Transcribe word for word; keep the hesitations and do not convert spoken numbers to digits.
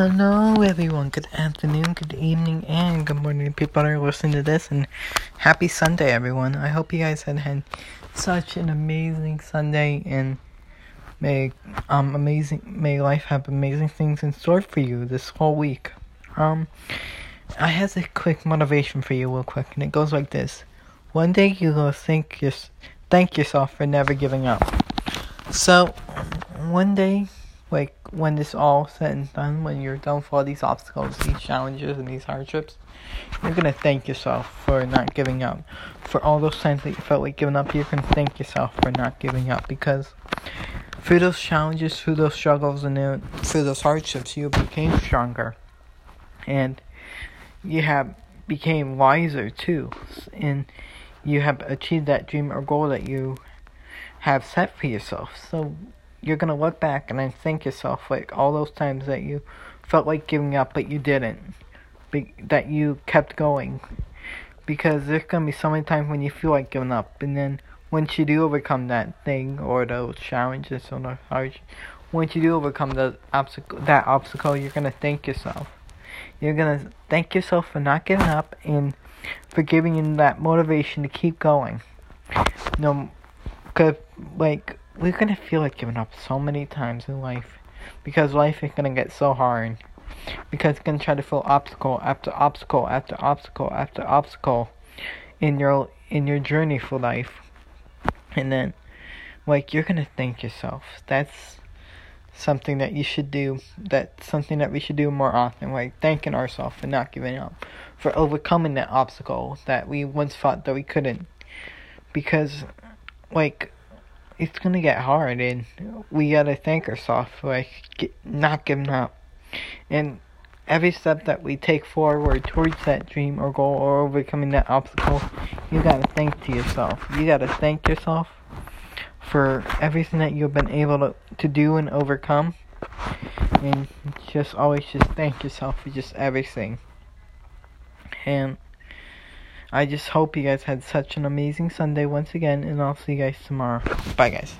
Hello everyone, good afternoon, good evening, and good morning to people that are listening to this, and happy Sunday everyone. I hope you guys had had such an amazing Sunday, and may um amazing may life have amazing things in store for you this whole week. Um, I have a quick motivation for you real quick, and it goes like this. One day you will thank, your, thank yourself for never giving up. So, one day, like, when this all said and done, when you're done with all these obstacles, these challenges, and these hardships, you're gonna thank yourself for not giving up. For all those times that you felt like giving up, you're gonna thank yourself for not giving up, because through those challenges, through those struggles, and through those hardships, you became stronger, and you have became wiser too, and you have achieved that dream or goal that you have set for yourself. So you're going to look back and then thank yourself, like, all those times that you felt like giving up, but you didn't. Be- that you kept going. Because there's going to be so many times when you feel like giving up. And then, once you do overcome that thing, or those challenges, or those hardships, once you do overcome the obstacle, that obstacle, you're going to thank yourself. You're going to thank yourself for not giving up, and for giving you that motivation to keep going. No, because, like, we're going to feel like giving up so many times in life, because life is going to get so hard, because it's going to try to fill obstacle after obstacle after obstacle after obstacle in your in your journey for life. And then, like, you're going to thank yourself. That's something that you should do. That's something that we should do more often, like thanking ourselves for not giving up, for overcoming that obstacle that we once thought that we couldn't. Because, like, it's gonna get hard, and we gotta thank ourselves for, like, get, not giving up. And every step that we take forward towards that dream or goal, or overcoming that obstacle, you gotta thank to yourself. You gotta thank yourself for everything that you've been able to, to do and overcome. And just always just thank yourself for just everything. And I just hope you guys had such an amazing Sunday once again, and I'll see you guys tomorrow. Bye, guys.